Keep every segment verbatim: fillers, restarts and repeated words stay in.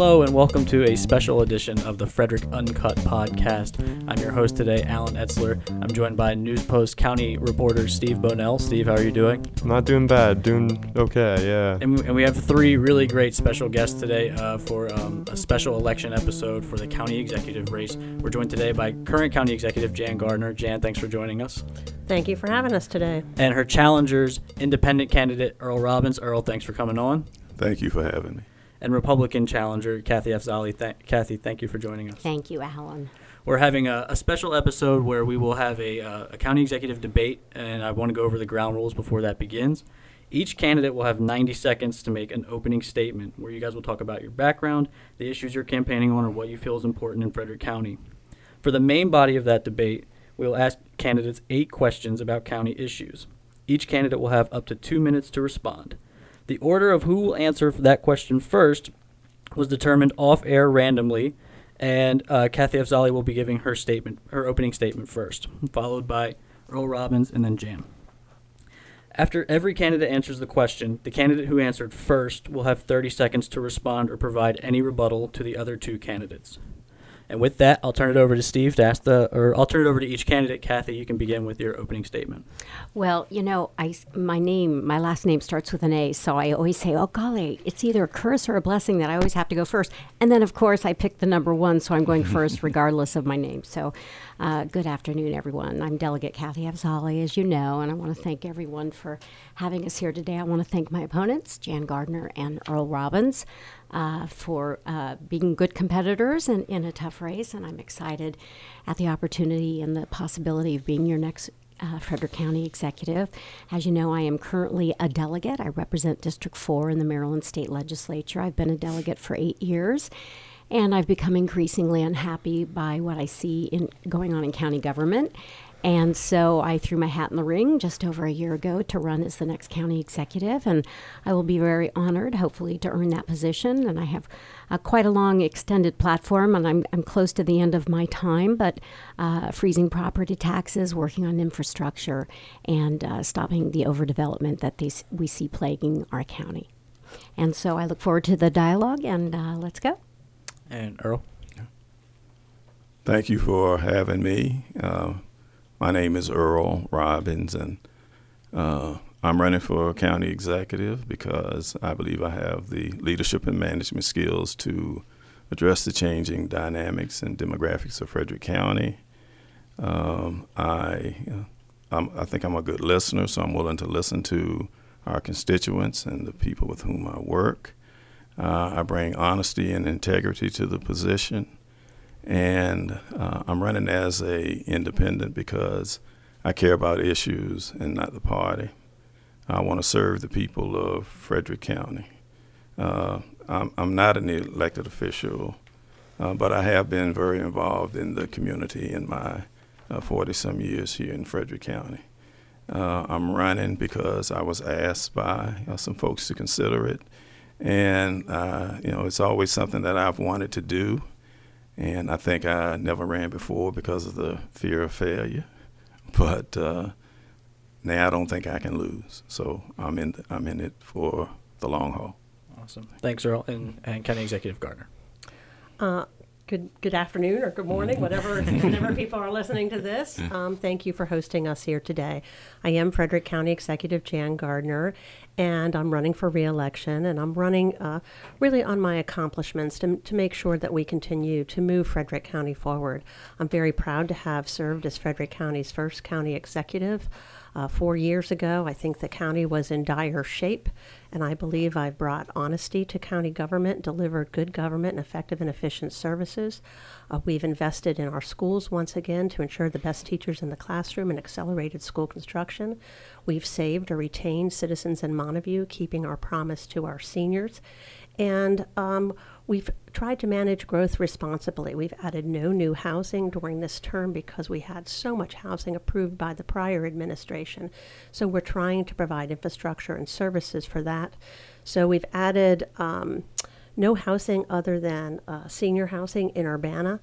Hello and welcome to a special edition of the Frederick Uncut podcast. I'm your host today, Alan Etzler. I'm joined by News Post County reporter Steve Bonell. Steve, how are you doing? I'm not doing bad. Doing okay, yeah. And we, and we have three really great special guests today uh, for um, a special election episode for the county executive race. We're joined today by current county executive Jan Gardner. Jan, thanks for joining us. Thank you for having us today. And her challengers, independent candidate Earl Robbins. Earl, thanks for coming on. Thank you for having me. And Republican challenger Kathy Afzali. Th- Kathy, thank you for joining us. Thank you, Alan. We're having a, a special episode where we will have a, uh, a county executive debate, and I want to go over the ground rules before that begins. Each candidate will have ninety seconds to make an opening statement where you guys will talk about your background, the issues you're campaigning on, or what you feel is important in Frederick County. For the main body of that debate, we'll ask candidates eight questions about county issues. Each candidate will have up to two minutes to respond. The order of who will answer for that question first was determined off-air randomly, and uh, Kathy Afzali will be giving her statement, her opening statement first, followed by Earl Robbins and then Jan. After every candidate answers the question, the candidate who answered first will have thirty seconds to respond or provide any rebuttal to the other two candidates. And with that, I'll turn it over to Steve to ask the, or I'll turn it over to each candidate. Kathy, you can begin with your opening statement. Well, you know, I, my name, my last name starts with an A, so I always say, oh, golly, it's either a curse or a blessing that I always have to go first. And then, of course, I picked the number one, so I'm going first regardless of my name. So uh, good afternoon, everyone. I'm Delegate Kathy Afzali, as you know, and I want to thank everyone for having us here today. I want to thank my opponents, Jan Gardner and Earl Robbins, Uh, for uh, being good competitors and in a tough race, and I'm excited at the opportunity and the possibility of being your next uh, Frederick County executive. As you know, I am currently a delegate. I represent District four in the Maryland State Legislature. I've been a delegate for eight years, and I've become increasingly unhappy by what I see in going on in county government. And so I threw my hat in the ring just over a year ago to run as the next county executive, and I will be very honored, hopefully, to earn that position. And I have uh, quite a long extended platform, and I'm, I'm close to the end of my time, but uh, freezing property taxes, working on infrastructure, and uh, stopping the overdevelopment that these, we see plaguing our county. And so I look forward to the dialogue, and uh, let's go. And Earl? Thank you for having me. Uh, My name is Earl Robbins, and uh, I'm running for county executive because I believe I have the leadership and management skills to address the changing dynamics and demographics of Frederick County. Um, I, I'm, I think I'm a good listener, so I'm willing to listen to our constituents and the people with whom I work. Uh, I bring honesty and integrity to the position. And uh, I'm running as a independent because I care about issues and not the party. I want to serve the people of Frederick County. Uh, I'm, I'm not an elected official, uh, but I have been very involved in the community in my uh, forty-some years here in Frederick County. Uh, I'm running because I was asked by uh, some folks to consider it. And, uh, you know, it's always something that I've wanted to do. And I think I never ran before because of the fear of failure. But uh, now I don't think I can lose. So I'm in th- I'm in it for the long haul. Awesome. Thanks, Earl. And, and County Executive Gardner. Uh, good good afternoon or good morning, whatever whenever people are listening to this. Um, thank you for hosting us here today. I am Frederick County Executive Jan Gardner, and I'm running for re-election, and I'm running uh, really on my accomplishments to, to make sure that we continue to move Frederick County forward. I'm very proud to have served as Frederick County's first county executive uh, four years ago. I think the county was in dire shape, and I believe I've brought honesty to county government, delivered good government and effective and efficient services. Uh, we've invested in our schools once again to ensure the best teachers in the classroom and accelerated school construction. We've saved or retained citizens in Montague, keeping our promise to our seniors. And um, we've tried to manage growth responsibly. We've added no new housing during this term because we had so much housing approved by the prior administration. So we're trying to provide infrastructure and services for that. So we've added um, no housing other than uh, senior housing in Urbana.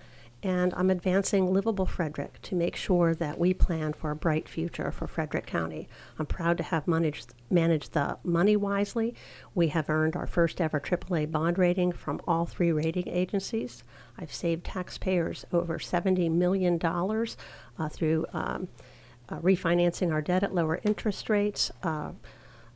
and I'm advancing Livable Frederick to make sure that we plan for a bright future for Frederick County. I'm proud to have managed, managed the money wisely. We have earned our first ever triple A bond rating from all three rating agencies. I've saved taxpayers over seventy million dollars uh, through um, uh, refinancing our debt at lower interest rates, uh,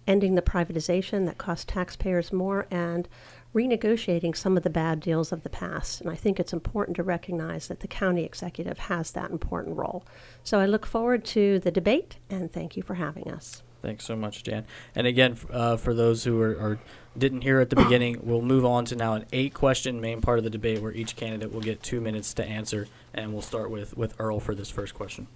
ending the privatization that cost taxpayers more, and renegotiating some of the bad deals of the past. And I think it's important to recognize that the county executive has that important role. So I look forward to the debate, and thank you for having us. Thanks so much, Jan. And again, uh, for those who are, are didn't hear at the beginning, we'll move on to now an eight-question main part of the debate where each candidate will get two minutes to answer, and we'll start with, with Earl for this first question.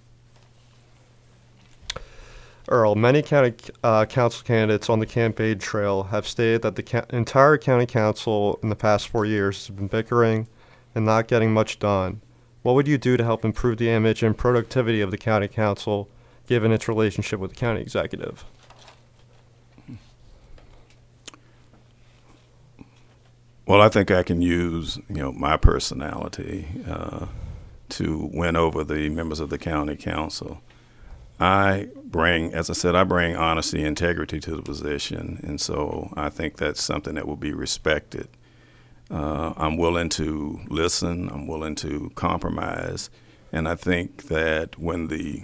Earl, many county uh, council candidates on the campaign trail have stated that the ca entire county council in the past four years has been bickering and not getting much done. What would you do to help improve the image and productivity of the county council, given its relationship with the county executive? Well, I think I can use, you know, my personality uh, to win over the members of the county council. I bring, as I said, I bring honesty and integrity to the position, and so I think that's something that will be respected. Uh, I'm willing to listen, I'm willing to compromise, and I think that when the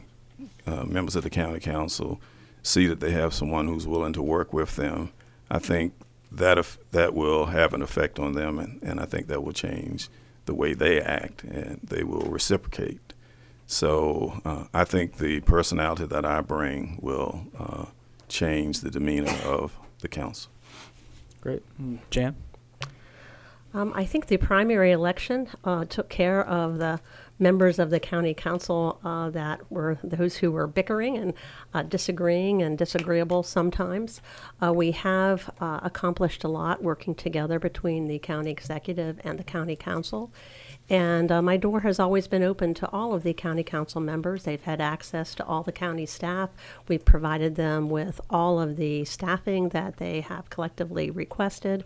uh, members of the county council see that they have someone who's willing to work with them, I think that, if, that will have an effect on them, and, and I think that will change the way they act, and they will reciprocate. So uh, I think the personality that I bring will uh, change the demeanor of the council. Great. Jan? Um, I think the primary election uh, took care of the members of the county council uh, that were those who were bickering and uh, disagreeing and disagreeable sometimes. Uh, we have uh, accomplished a lot working together between the county executive and the county council. And uh, my door has always been open to all of the county council members. They've had access to all the county staff. We've provided them with all of the staffing that they have collectively requested.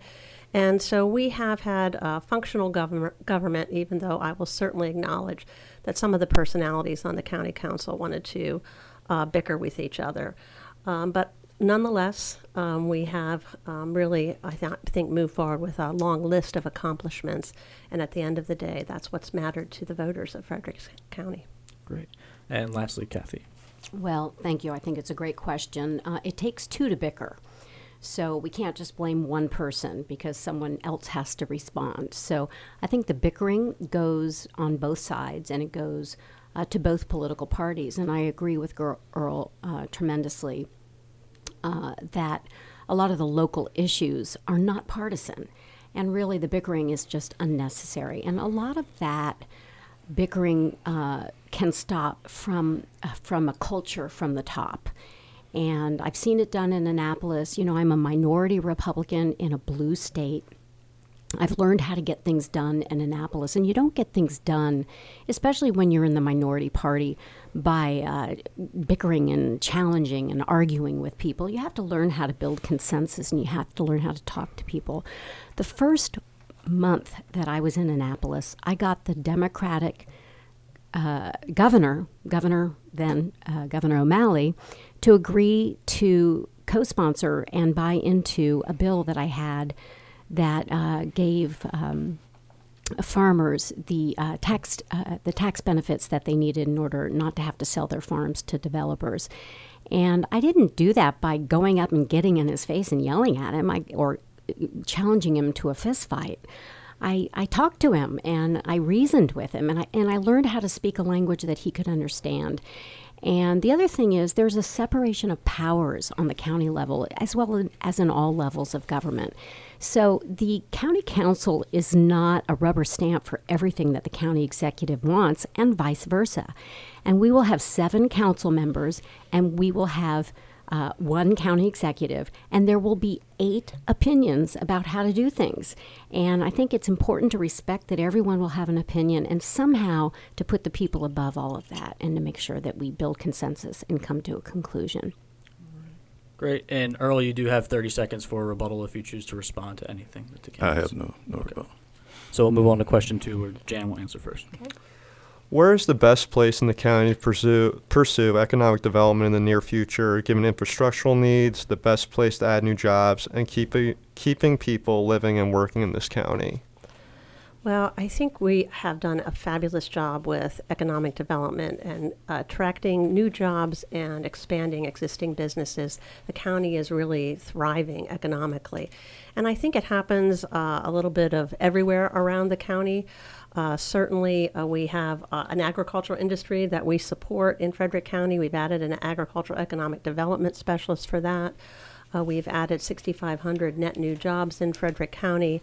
And so we have had a functional government, even though I will certainly acknowledge that some of the personalities on the county council wanted to uh, bicker with each other. Um, but nonetheless, um, we have um, really, I th think, moved forward with a long list of accomplishments. And at the end of the day, that's what's mattered to the voters of Frederick County. Great. And lastly, Kathy. Well, thank you. I think it's a great question. Uh, it takes two to bicker. So we can't just blame one person because someone else has to respond. So I think the bickering goes on both sides, and it goes uh, to both political parties. And I agree with Earl uh, tremendously uh, that a lot of the local issues are not partisan. And really the bickering is just unnecessary. And a lot of that bickering uh, can stop from, uh, from a culture from the top. And I've seen it done in Annapolis. You know, I'm a minority Republican in a blue state. I've learned how to get things done in Annapolis. And you don't get things done, especially when you're in the minority party, by uh, bickering and challenging and arguing with people. You have to learn how to build consensus, and you have to learn how to talk to people. The first month that I was in Annapolis, I got the Democratic uh, governor, governor then, uh, Governor O'Malley, to agree to co-sponsor and buy into a bill that I had that uh, gave um, farmers the uh, tax uh, the tax benefits that they needed in order not to have to sell their farms to developers. And I didn't do that by going up and getting in his face and yelling at him I, or challenging him to a fist fight. I, I talked to him, and I reasoned with him, and I, and I learned how to speak a language that he could understand. And the other thing is there's a separation of powers on the county level as well as in all levels of government. So the county council is not a rubber stamp for everything that the county executive wants, and vice versa. And we will have seven council members, and we will have uh, one county executive, and there will be eight opinions about how to do things. And I think it's important to respect that everyone will have an opinion, and somehow to put the people above all of that, and to make sure that we build consensus and come to a conclusion. Great. And Earl, you do have thirty seconds for a rebuttal if you choose to respond to anything that the council. I have no, no okay. rebuttal. So we'll move on to question two, where Jan will answer first. Okay. Where is the best place in the county to pursue, pursue economic development in the near future, given infrastructural needs, the best place to add new jobs, and keep, keeping people living and working in this county? Well, I think we have done a fabulous job with economic development and uh, attracting new jobs and expanding existing businesses. The county is really thriving economically. And I think it happens uh, a little bit of everywhere around the county. Uh, certainly, uh, we have uh, an agricultural industry that we support in Frederick County. We've added an agricultural economic development specialist for that. Uh, we've added sixty-five hundred net new jobs in Frederick County.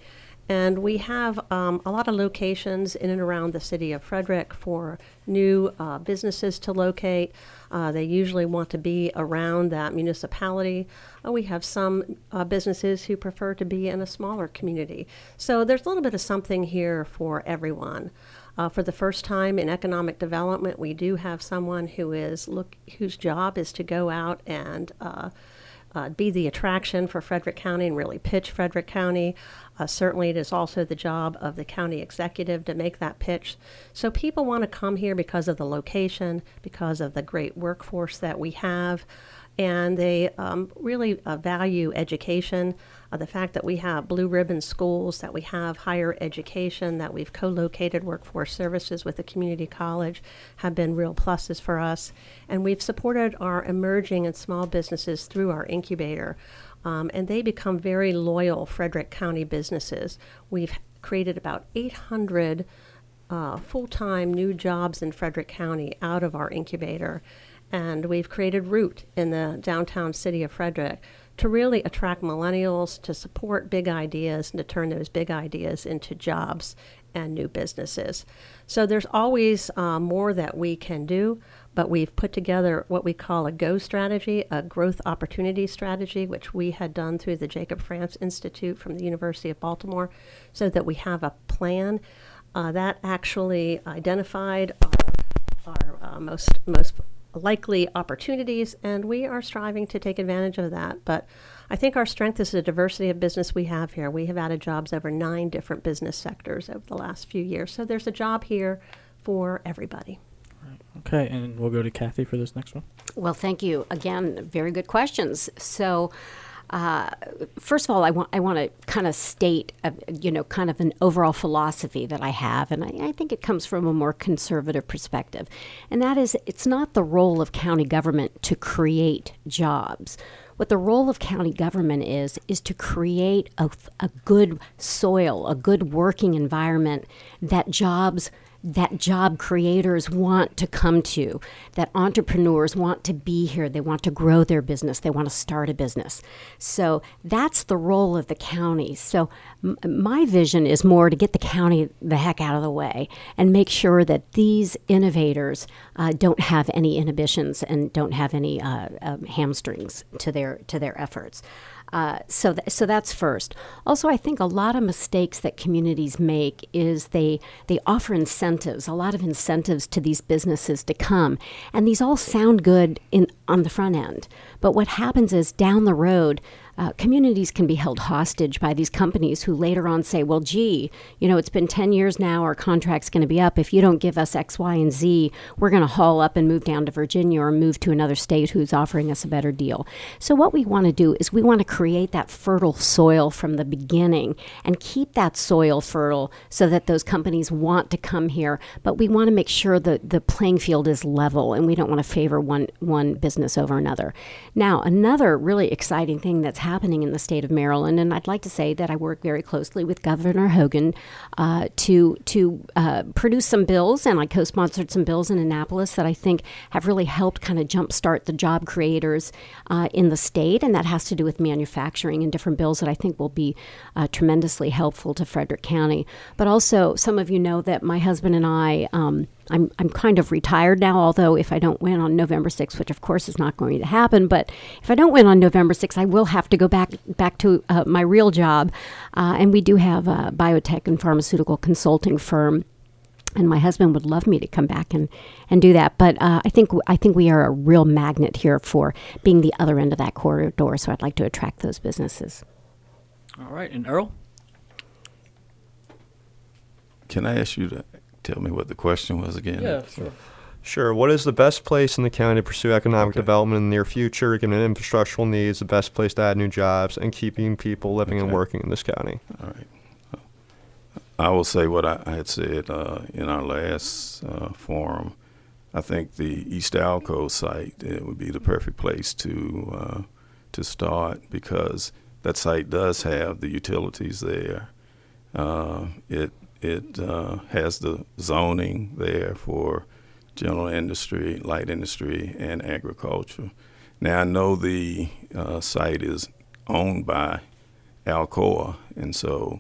And we have um, a lot of locations in and around the city of Frederick for new uh, businesses to locate. Uh, they usually want to be around that municipality. Uh, we have some uh, businesses who prefer to be in a smaller community. So there's a little bit of something here for everyone. Uh, for the first time in economic development, we do have someone who is look whose job is to go out and uh, Uh, be the attraction for Frederick County and really pitch Frederick County. Uh, certainly it is also the job of the county executive to make that pitch. So people want to come here because of the location, because of the great workforce that we have, and they um, really uh, value education. Uh, the fact that we have blue ribbon schools, that we have higher education, that we've co-located workforce services with the community college have been real pluses for us. And we've supported our emerging and small businesses through our incubator. Um, and they become very loyal Frederick County businesses. We've created about eight hundred uh, full-time new jobs in Frederick County out of our incubator. And we've created Root in the downtown city of Frederick to really attract millennials, to support big ideas, and to turn those big ideas into jobs and new businesses. So there's always uh, more that we can do, but we've put together what we call a GO strategy, a growth opportunity strategy, which we had done through the Jacob France Institute from the University of Baltimore, so that we have a plan uh, that actually identified our, our uh, most most. likely opportunities, and we are striving to take advantage of that. But I think our strength is the diversity of business we have here. We have added jobs over nine different business sectors over the last few years. So there's a job here for everybody. Right. Okay, and we'll go to Kathy for this next one. Well, thank you. Again, very good questions. So Uh, first of all, I want I want to kind of state, a, you know, kind of an overall philosophy that I have, and I, I think it comes from a more conservative perspective, and that is it's not the role of county government to create jobs. What the role of county government is, is to create a, a good soil, a good working environment that jobs that job creators want to come to, that entrepreneurs want to be here, they want to grow their business, they want to start a business. So that's the role of the county. So m my vision is more to get the county the heck out of the way and make sure that these innovators uh, don't have any inhibitions and don't have any uh, uh, hamstrings to their to their efforts. Uh, so, th so that's first. Also, I think a lot of mistakes that communities make is they they offer incentives, a lot of incentives to these businesses to come, and these all sound good in on the front end. But what happens is down the road, uh, communities can be held hostage by these companies who later on say, "Well, gee, you know, it's been ten years now. Our contract's going to be up. If you don't give us X, Y, and Z, we're going to haul up and move down to Virginia or move to another state who's offering us a better deal." So what we want to do is we want to create create that fertile soil from the beginning and keep that soil fertile so that those companies want to come here. But we want to make sure that the playing field is level, and we don't want to favor one, one business over another. Now, another really exciting thing that's happening in the state of Maryland, and I'd like to say that I work very closely with Governor Hogan uh, to, to uh, produce some bills, and I co-sponsored some bills in Annapolis that I think have really helped kind of jumpstart the job creators uh, in the state, and that has to do with manufacturing. Manufacturing and different bills that I think will be uh, tremendously helpful to Frederick County. But also, some of you know that my husband and I, um, I'm, I'm kind of retired now, although if I don't win on November sixth, which of course is not going to happen, but if I don't win on November sixth, I will have to go back back to uh, my real job. Uh, and we do have a biotech and pharmaceutical consulting firm. And my husband would love me to come back and, and do that. But uh, I think I think we are a real magnet here for being the other end of that corridor. So I'd like to attract those businesses. All right. And Earl? Can I ask you to tell me what the question was again? Yeah, sure. Sure. What is the best place in the county to pursue economic okay. development in the near future, given infrastructural needs, the best place to add new jobs, and keeping people living okay. and working in this county? All right. I will say what I had said uh, in our last uh, forum. I think the East Alcoa site, it would be the perfect place to uh, to start, because that site does have the utilities there. Uh, it it uh, has the zoning there for general industry, light industry, and agriculture. Now, I know the uh, site is owned by Alcoa, and so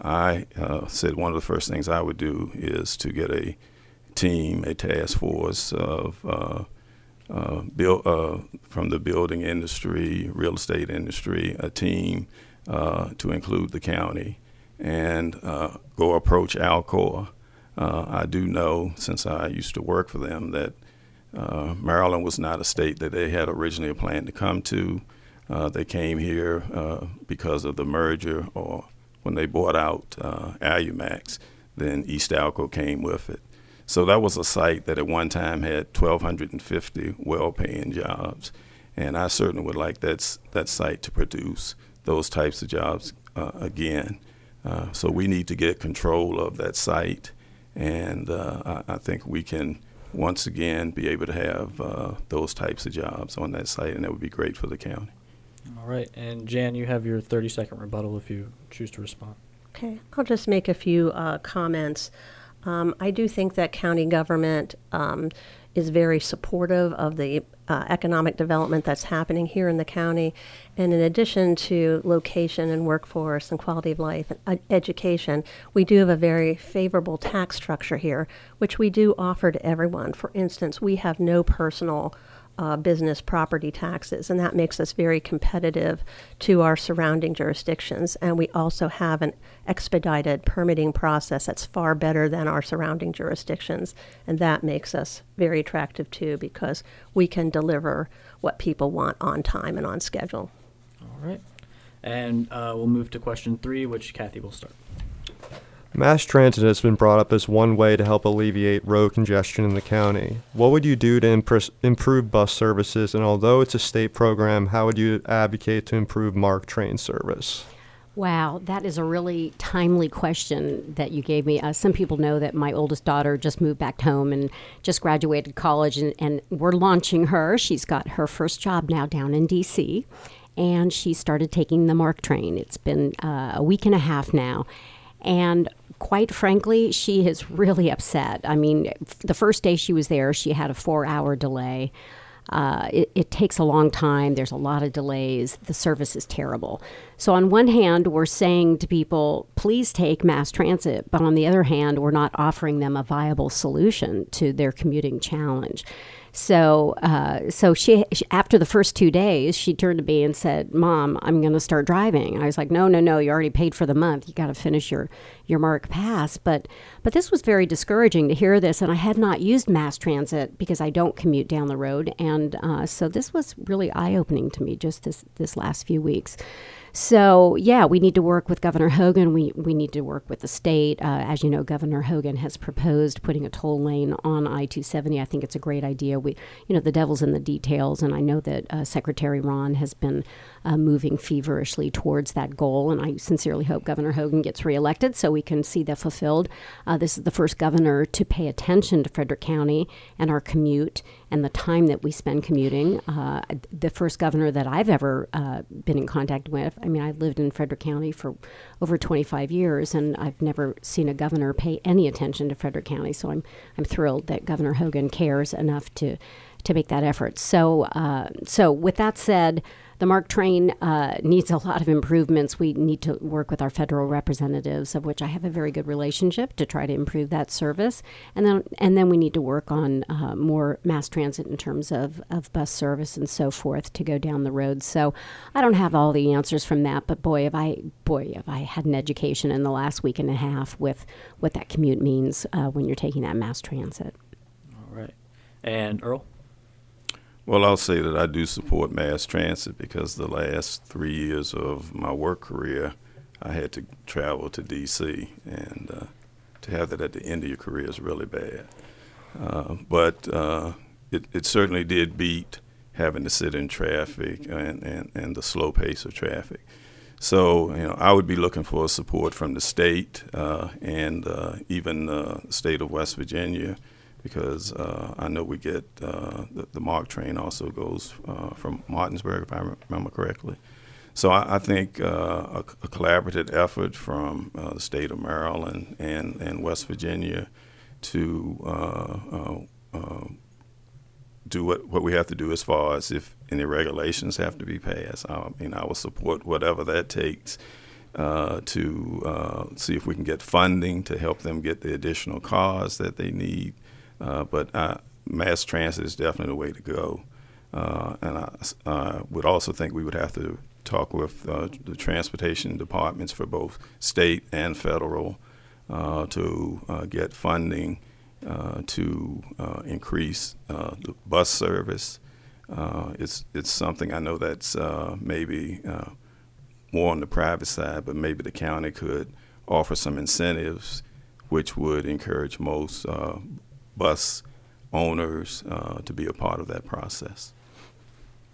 I uh, said one of the first things I would do is to get a team, a task force of uh, uh, build, uh, from the building industry, real estate industry, a team uh, to include the county, and uh, go approach Alcoa. Uh, I do know, since I used to work for them, that uh, Maryland was not a state that they had originally planned to come to. Uh, they came here uh, because of the merger, or when they bought out uh, Alumax, then East Alcoa came with it. So that was a site that at one time had one thousand two hundred fifty well-paying jobs, and I certainly would like that, that site to produce those types of jobs uh, again. Uh, so we need to get control of that site. And uh, I, I think we can, once again, be able to have uh, those types of jobs on that site, and that would be great for the county. All right. And Jan, you have your thirty-second rebuttal if you choose to respond. Okay. I'll just make a few uh, comments. Um, I do think that county government um, is very supportive of the uh, economic development that's happening here in the county. And in addition to location and workforce and quality of life and uh, education, we do have a very favorable tax structure here, which we do offer to everyone. For instance, we have no personal Uh, business property taxes, and that makes us very competitive to our surrounding jurisdictions. And we also have an expedited permitting process that's far better than our surrounding jurisdictions, and that makes us very attractive too, because we can deliver what people want on time and on schedule. All right, and uh, we'll move to question three, which Kathy will start. Mass transit has been brought up as one way to help alleviate road congestion in the county. What would you do to impr- improve bus services? And although it's a state program, how would you advocate to improve MARC train service? Wow, that is a really timely question that you gave me. Uh, some people know that my oldest daughter just moved back home and just graduated college, and, and we're launching her. She's got her first job now down in D C, and she started taking the MARC train. It's been uh, a week and a half now. And quite frankly, she is really upset. I mean, f- the first day she was there, she had a four-hour delay. Uh, it, it takes a long time. There's a lot of delays. The service is terrible. So on one hand, we're saying to people, please take mass transit. But on the other hand, we're not offering them a viable solution to their commuting challenge. So uh, so she, she after the first two days, she turned to me and said, Mom, I'm going to start driving. And I was like, no, no, no, you already paid for the month. You got to finish your, your MARC pass. But but this was very discouraging to hear this. And I had not used mass transit because I don't commute down the road. And uh, so this was really eye-opening to me just this, this last few weeks. So, yeah, we need to work with Governor Hogan. We we need to work with the state. Uh, as you know, Governor Hogan has proposed putting a toll lane on I two seventy. I think it's a great idea. We, you know, the devil's in the details, and I know that uh, Secretary Ron has been uh, moving feverishly towards that goal, and I sincerely hope Governor Hogan gets reelected so we can see that fulfilled. Uh, this is the first governor to pay attention to Frederick County and our commute and the time that we spend commuting. Uh, the first governor that I've ever uh, been in contact with. I mean, I've lived in Frederick County for over twenty-five years, and I've never seen a governor pay any attention to Frederick County. So I'm I'm thrilled that Governor Hogan cares enough to to make that effort. So uh, so with that said, the MARC train uh, needs a lot of improvements. We need to work with our federal representatives, of which I have a very good relationship, to try to improve that service. And then and then we need to work on uh, more mass transit in terms of, of bus service and so forth to go down the road. So I don't have all the answers from that, but boy, if I boy if I had an education in the last week and a half with what that commute means uh, when you're taking that mass transit. All right. And Earl? Well, I'll say that I do support mass transit because the last three years of my work career, I had to travel to D C and uh, to have that at the end of your career is really bad. Uh, but uh, it, it certainly did beat having to sit in traffic and, and, and the slow pace of traffic. So, you know, I would be looking for support from the state uh, and uh, even uh, the state of West Virginia, because uh, I know we get uh, the, the MARC train also goes uh, from Martinsburg, if I remember correctly. So I, I think uh, a, a collaborative effort from uh, the state of Maryland and, and West Virginia to uh, uh, uh, do what, what we have to do as far as if any regulations have to be passed. I mean, I will support whatever that takes uh, to uh, see if we can get funding to help them get the additional cars that they need. Uh, but I, mass transit is definitely the way to go. Uh, and I, I would also think we would have to talk with uh, the transportation departments for both state and federal uh, to uh, get funding Uh, to uh, increase uh, the bus service. Uh, it's it's something I know that's uh, maybe uh, more on the private side, but maybe the county could offer some incentives which would encourage most uh, bus owners uh, to be a part of that process.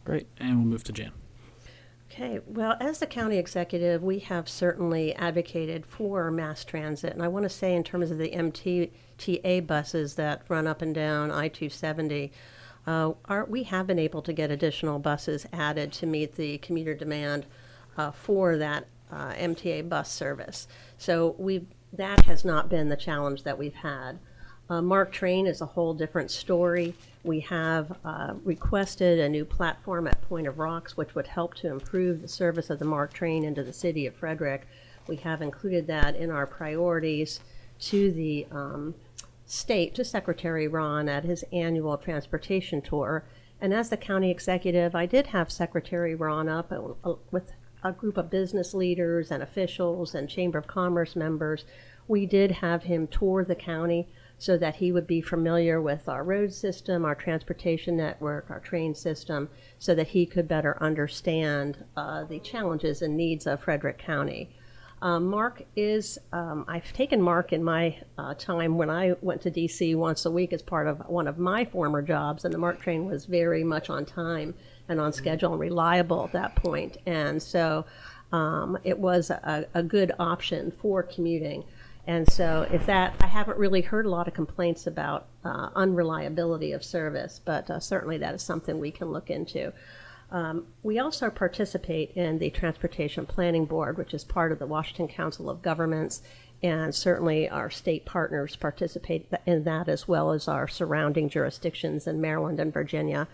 Great, and we'll move to Jan. Okay, well, as the county executive, we have certainly advocated for mass transit, and I want to say in terms of the M T A buses that run up and down I two seventy, uh, are, we have been able to get additional buses added to meet the commuter demand uh, for that uh, M T A bus service. So we that has not been the challenge that we've had. Uh, MARC Train is a whole different story. We have uh, requested a new platform at Point of Rocks, which would help to improve the service of the MARC train into the city of Frederick. We have included that in our priorities to the um, state, to Secretary Ron at his annual transportation tour. And as the county executive, I did have Secretary Ron up with a group of business leaders and officials and Chamber of Commerce members. We did have him tour the county, so that he would be familiar with our road system, our transportation network, our train system, so that he could better understand uh, the challenges and needs of Frederick County. Uh, MARC is, um, I've taken MARC in my uh, time when I went to D C once a week as part of one of my former jobs, and the MARC train was very much on time and on schedule and reliable at that point. And so um, it was a, a good option for commuting. And so if that, I haven't really heard a lot of complaints about uh, unreliability of service, but uh, certainly that is something we can look into. Um, we also participate in the Transportation Planning Board, which is part of the Washington Council of Governments, and certainly our state partners participate in that, as well as our surrounding jurisdictions in Maryland and Virginia.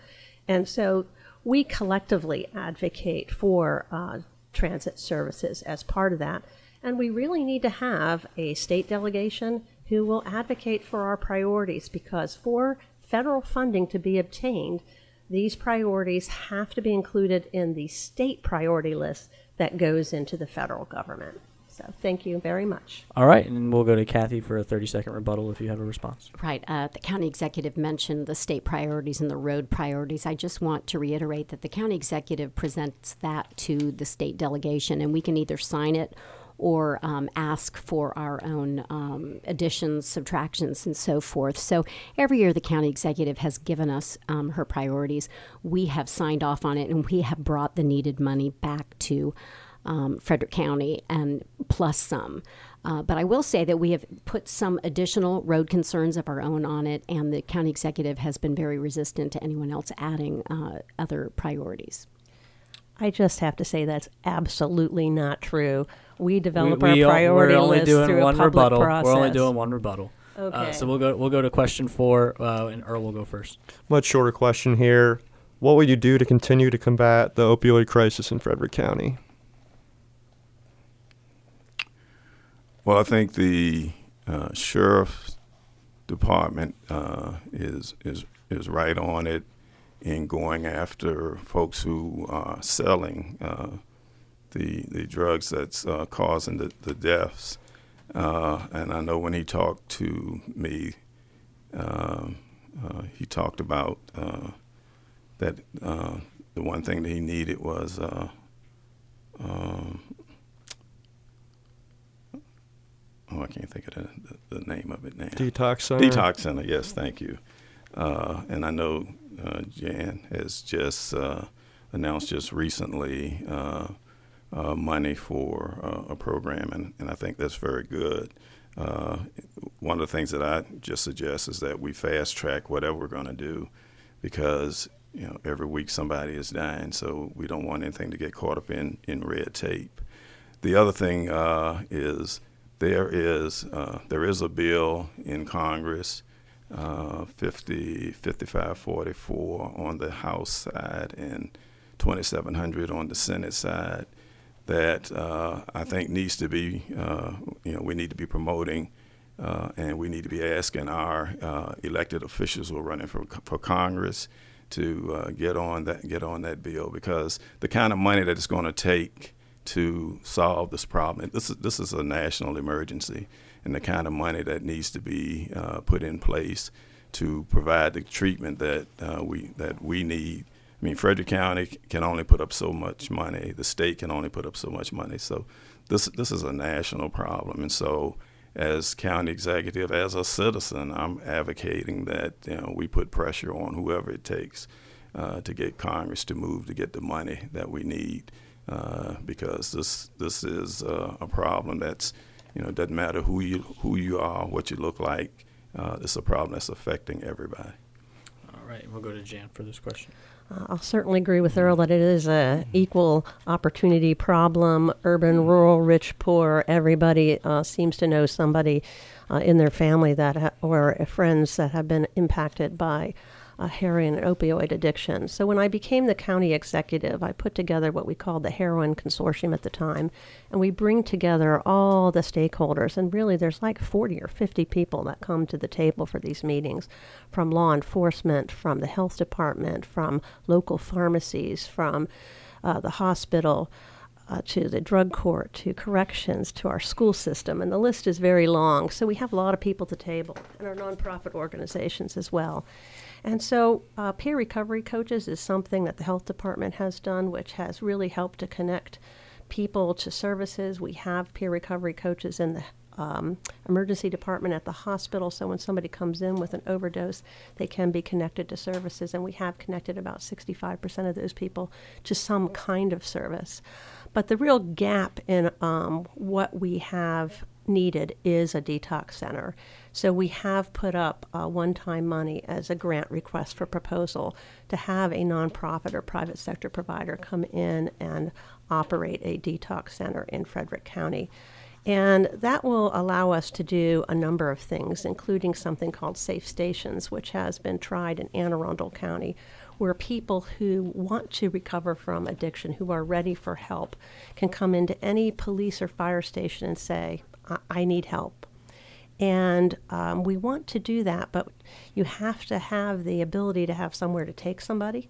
And so we collectively advocate for uh, transit services as part of that. And we really need to have a state delegation who will advocate for our priorities, because for federal funding to be obtained, these priorities have to be included in the state priority list that goes into the federal government. So thank you very much. All right, and we'll go to Kathy for a thirty-second rebuttal if you have a response. Right. Uh, the county executive mentioned the state priorities and the road priorities. I just want to reiterate that the county executive presents that to the state delegation, and we can either sign it or um, ask for our own um, additions, subtractions, and so forth. So every year the county executive has given us um, her priorities. We have signed off on it, and we have brought the needed money back to um, Frederick County, and plus some. Uh, but I will say that we have put some additional road concerns of our own on it, and the county executive has been very resistant to anyone else adding uh, other priorities. I just have to say that's absolutely not true. We develop we, we our priority we're only list doing through one a public rebuttal. Process. We're only doing one rebuttal. Okay. Uh, so we'll go. We'll go to question four, uh, and Earl will go first. Much shorter question here. What will you do to continue to combat the opioid crisis in Frederick County? Well, I think the uh, sheriff's department uh, is is is right on it in going after folks who are selling uh, the the drugs that's uh, causing the, the deaths. Uh, and I know when he talked to me, uh, uh, he talked about uh, that uh, the one thing that he needed was uh, um, oh, I can't think of the, the name of it now. Detox Center? Detox Center, yes, thank you. Uh, and I know uh, Jan has just uh, announced just recently uh, uh, money for uh, a program, and, and I think that's very good. Uh, one of the things that I just suggest is that we fast track whatever we're going to do, because you know every week somebody is dying, so we don't want anything to get caught up in, in red tape. The other thing uh, is there is uh, there is a bill in Congress, uh, fifty, fifty-five forty-four on the House side and twenty-seven hundred on the Senate side, that uh, I think needs to be, uh, you know, we need to be promoting, uh, and we need to be asking our uh, elected officials who are running for for Congress to uh, get on that get on that bill, because the kind of money that it's going to take to solve this problem, this is this is a national emergency, and the kind of money that needs to be uh, put in place to provide the treatment that uh, we that we need. I mean, Frederick County can only put up so much money. The state can only put up so much money. So this this is a national problem. And so as county executive, as a citizen, I'm advocating that you know, we put pressure on whoever it takes uh, to get Congress to move to get the money that we need, uh, because this this is uh, a problem that's, you know, doesn't matter who you, who you are, what you look like. Uh, it's a problem that's affecting everybody. All right, we'll go to Jan for this question. I'll certainly agree with Earl that it is an equal opportunity problem. Urban, rural, rich, poor, everybody uh, seems to know somebody uh, in their family that ha or friends that have been impacted by uh, heroin and opioid addiction. So when I became the county executive, I put together what we called the Heroin Consortium at the time, and we bring together all the stakeholders, and really there's like forty or fifty people that come to the table for these meetings, from law enforcement, from the health department, from local pharmacies, from uh, the hospital, Uh, to the drug court, to corrections, to our school system, and the list is very long. So we have a lot of people at the table, and our nonprofit organizations as well. And so uh, peer recovery coaches is something that the health department has done, which has really helped to connect people to services. We have peer recovery coaches in the Um, emergency department at the hospital, so when somebody comes in with an overdose, they can be connected to services, and we have connected about sixty-five percent of those people to some kind of service. But the real gap in um, what we have needed is a detox center. So we have put up uh, one-time money as a grant request for proposal to have a nonprofit or private sector provider come in and operate a detox center in Frederick County. And that will allow us to do a number of things, including something called Safe Stations, which has been tried in Anne Arundel County, where people who want to recover from addiction, who are ready for help, can come into any police or fire station and say, I, I need help. And um, we want to do that, but you have to have the ability to have somewhere to take somebody,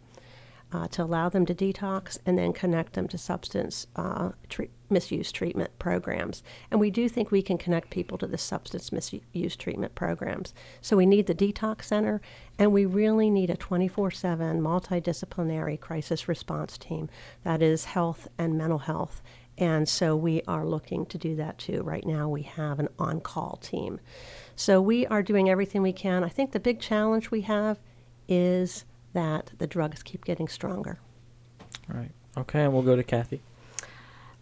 Uh, to allow them to detox, and then connect them to substance uh, treat, misuse treatment programs. And we do think we can connect people to the substance misuse treatment programs. So we need the detox center, and we really need a twenty-four seven multidisciplinary crisis response team that is health and mental health. And so we are looking to do that too. Right now we have an on-call team. So we are doing everything we can. I think the big challenge we have is that the drugs keep getting stronger. Right. Okay, and we'll go to Kathy.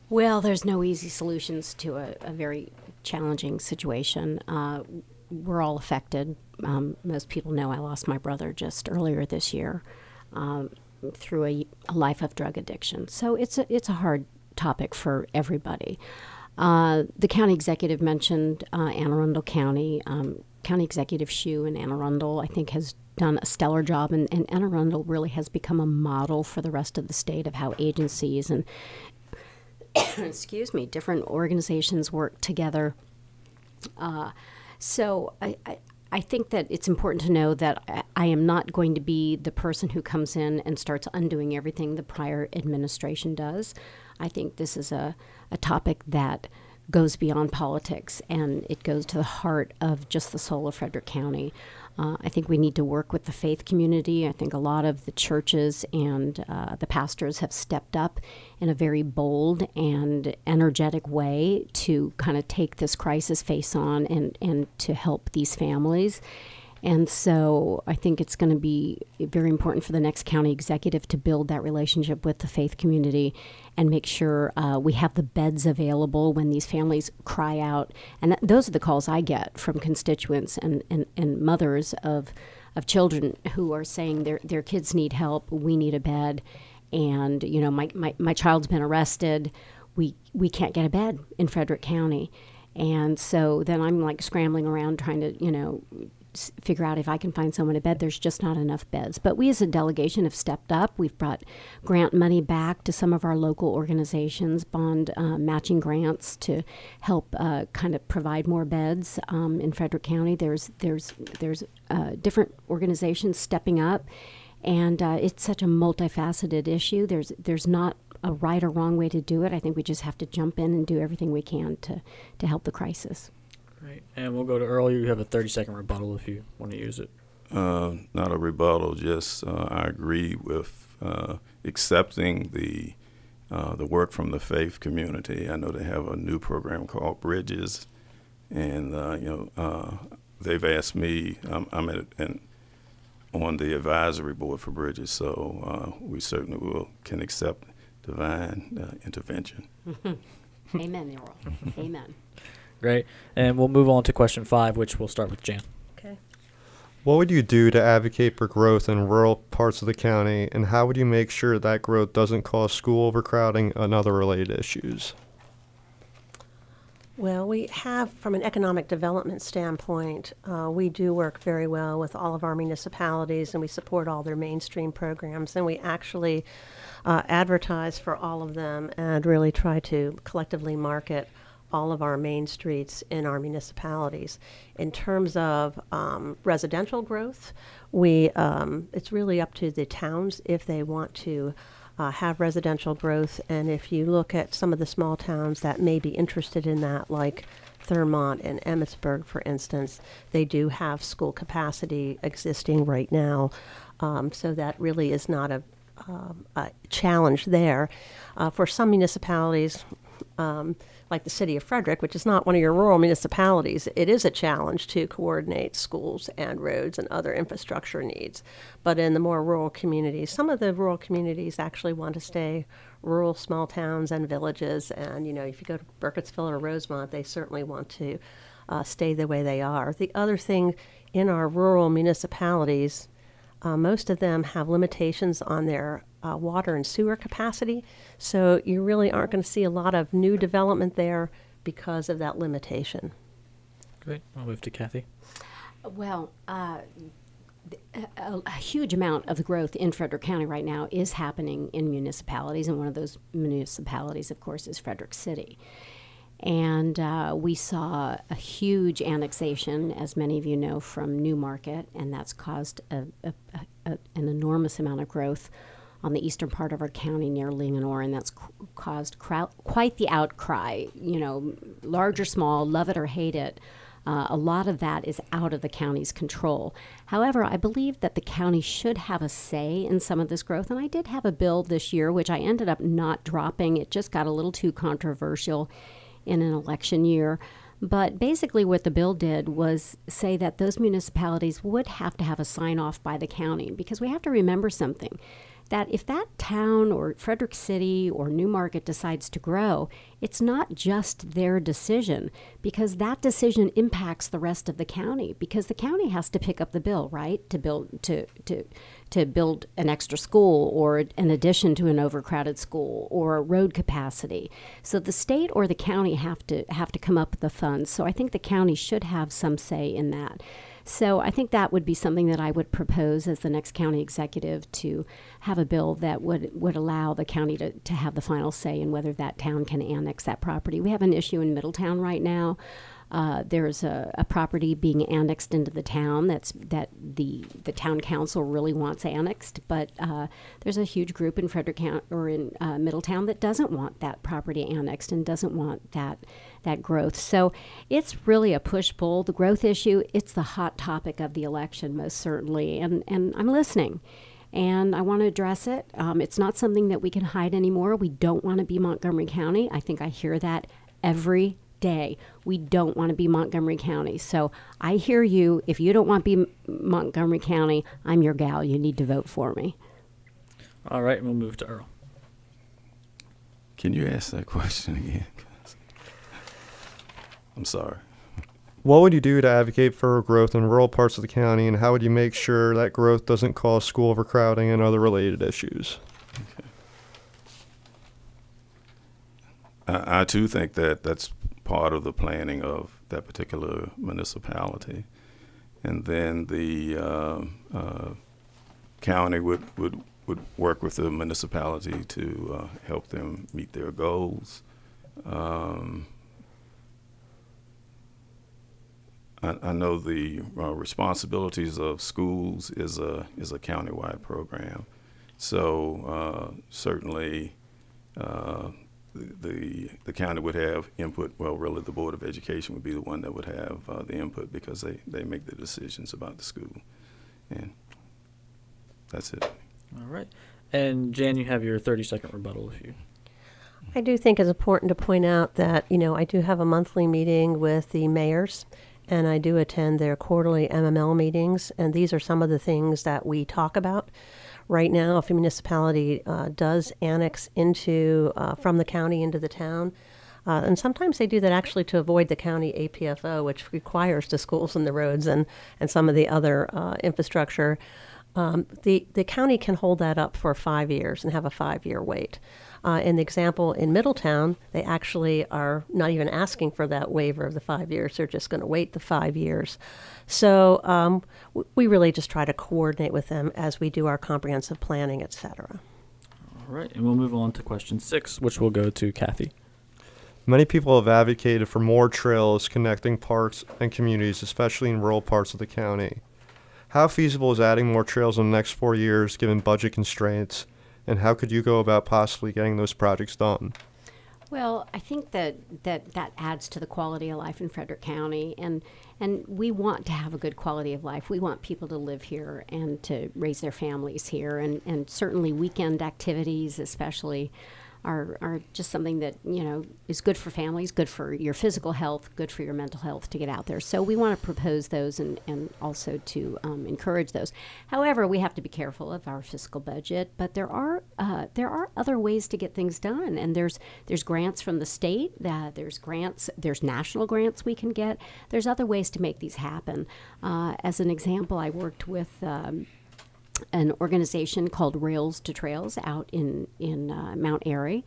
Well, there's no easy solutions to a, a very challenging situation. Uh, we're all affected. Um, most people know I lost my brother just earlier this year um, through a, a life of drug addiction. So it's a, it's a hard topic for everybody. Uh, the county executive mentioned uh, Anne Arundel County. Um, County Executive Hsu in Anne Arundel, I think, has done a stellar job, and, and Anne Arundel really has become a model for the rest of the state of how agencies and excuse me, different organizations work together. Uh, so I, I, I think that it's important to know that I, I am not going to be the person who comes in and starts undoing everything the prior administration does. I think this is a, a topic that goes beyond politics, and it goes to the heart of just the soul of Frederick County. Uh, I think we need to work with the faith community. I think a lot of the churches and uh, the pastors have stepped up in a very bold and energetic way to kind of take this crisis face on and, and to help these families. And so I think it's going to be very important for the next county executive to build that relationship with the faith community and make sure uh, we have the beds available when these families cry out. And that, those are the calls I get from constituents and, and, and mothers of of children who are saying their, their kids need help, we need a bed, and, you know, my, my, my child's been arrested, we, we can't get a bed in Frederick County. And so then I'm, like, scrambling around trying to, you know, figure out if I can find someone a bed. There's just not enough beds. But we as a delegation have stepped up. We've brought grant money back to some of our local organizations, bond uh, matching grants to help uh, kind of provide more beds um, in Frederick County. There's there's there's uh, different organizations stepping up, and uh, it's such a multifaceted issue. There's there's not a right or wrong way to do it. I think we just have to jump in and do everything we can to to help the crisis. Right. And we'll go to Earl. You have a thirty-second rebuttal if you want to use it. Uh, not a rebuttal, just uh, I agree with uh, accepting the uh, the work from the faith community. I know they have a new program called Bridges, and uh, you know uh, they've asked me. Um, I'm at an, on the advisory board for Bridges, so uh, we certainly will can accept divine uh, intervention. Amen, Earl. Amen. Great. And we'll move on to question five, which we'll start with Jan. Okay. What would you do to advocate for growth in rural parts of the county, and how would you make sure that growth doesn't cause school overcrowding and other related issues? Well, we have, from an economic development standpoint, uh, we do work very well with all of our municipalities, and we support all their mainstream programs, and we actually uh, advertise for all of them and really try to collectively market all of our main streets in our municipalities. In terms of um, residential growth, we um, it's really up to the towns if they want to uh, have residential growth. And if you look at some of the small towns that may be interested in that, like Thurmont and Emmitsburg, for instance, they do have school capacity existing right now. Um, so that really is not a, um, a challenge there. Uh, for some municipalities, Um, like the city of Frederick, which is not one of your rural municipalities, it is a challenge to coordinate schools and roads and other infrastructure needs. But in the more rural communities, some of the rural communities actually want to stay rural small towns and villages. And, you know, if you go to Burkittsville or Rosemont, they certainly want to uh, stay the way they are. The other thing in our rural municipalities, uh, most of them have limitations on their Uh, water and sewer capacity, so you really aren't going to see a lot of new development there because of that limitation. Great. I'll move to Kathy. Well, uh, a, a huge amount of the growth in Frederick County right now is happening in municipalities, and one of those municipalities, of course, is Frederick City. And uh, we saw a huge annexation, as many of you know, from Newmarket, and that's caused a, a, a, an enormous amount of growth on the eastern part of our county near Linganore, and that's c- caused crowd, quite the outcry, you know, large or small, love it or hate it. Uh, a lot of that is out of the county's control. However, I believe that the county should have a say in some of this growth, and I did have a bill this year, which I ended up not dropping. It just got a little too controversial in an election year. But basically what the bill did was say that those municipalities would have to have a sign-off by the county, because we have to remember something, that if that town or Frederick City or Newmarket decides to grow, it's not just their decision, because that decision impacts the rest of the county, because the county has to pick up the bill, right, to build to to to build an extra school or an addition to an overcrowded school or road capacity. So the state or the county have to have to come up with the funds. So I think the county should have some say in that. So I think that would be something that I would propose as the next county executive, to have a bill that would, would allow the county to, to have the final say in whether that town can annex that property. We have an issue in Middletown right now Uh, there's a, a property being annexed into the town that's that the the town council really wants annexed, but uh, there's a huge group in Frederick County or in uh, Middletown that doesn't want that property annexed and doesn't want that that growth. So it's really a push-pull. The growth issue, it's the hot topic of the election, most certainly, and and I'm listening. And I want to address it. Um, it's not something that we can hide anymore. We don't want to be Montgomery County. I think I hear that every day. We don't want to be Montgomery County. So I hear you. If you don't want to be Montgomery County, I'm your gal. You need to vote for me. All right, we'll move to Earl. Can you ask that question again? I'm sorry. What would you do to advocate for growth in rural parts of the county, and how would you make sure that growth doesn't cause school overcrowding and other related issues? Okay. I, I too think that that's part of the planning of that particular municipality. And then the uh, uh, county would, would, would work with the municipality to uh, help them meet their goals. Um, I, I know the uh, responsibilities of schools is a is a countywide program, so uh, certainly uh, the, the the county would have input. Well, really, the Board of Education would be the one that would have uh, the input because they they make the decisions about the school, and that's it. All right, and Jan, you have your thirty-second rebuttal if you. I do think it's important to point out that you know I do have a monthly meeting with the mayors. And I do attend their quarterly M M L meetings, and these are some of the things that we talk about. Right now, if a municipality uh, does annex into, uh, from the county into the town, uh, and sometimes they do that actually to avoid the county A P F O, which requires the schools and the roads and, and some of the other uh, infrastructure, um, the, the county can hold that up for five years and have a five-year wait. Uh, in the example in Middletown, they actually are not even asking for that waiver of the five years. They're just going to wait the five years. So um, w we really just try to coordinate with them as we do our comprehensive planning, et cetera. All right, and we'll move on to question six, which will go to Kathy. Many people have advocated for more trails connecting parks and communities, especially in rural parts of the county. How feasible is adding more trails in the next four years, given budget constraints? And how could you go about possibly getting those projects done? Well, I think that that, that adds to the quality of life in Frederick County. And, and we want to have a good quality of life. We want people to live here and to raise their families here. And, and certainly weekend activities especially are, are just something that, you know, is good for families, good for your physical health, good for your mental health to get out there. So we want to propose those and, and also to um, encourage those. However, we have to be careful of our fiscal budget, but there are uh, there are other ways to get things done. And there's there's grants from the state, uh, there's grants, there's national grants we can get. There's other ways to make these happen. Uh, as an example, I worked with um, an organization called Rails to Trails out in, in uh, Mount Airy,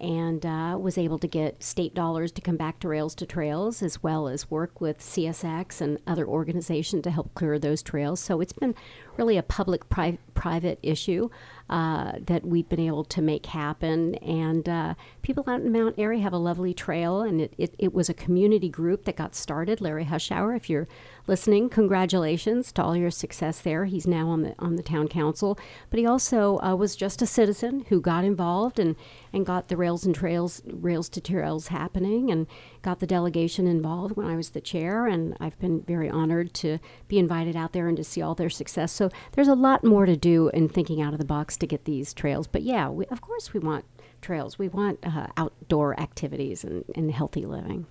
and uh, was able to get state dollars to come back to Rails to Trails, as well as work with C S X and other organizations to help clear those trails. So it's been really a public-private private issue uh, that we've been able to make happen. And uh, people out in Mount Airy have a lovely trail, and it, it, it was a community group that got started. Larry Hushauer, if you're listening, congratulations to all your success there. He's now on the on the town council, but he also uh, was just a citizen who got involved and, and got the Rails and Trails, Rails to Trails happening, and got the delegation involved when I was the chair, and I've been very honored to be invited out there and to see all their success. So there's a lot more to do in thinking out of the box to get these trails. But yeah, we, of course we want trails. We want uh, outdoor activities and, and healthy living.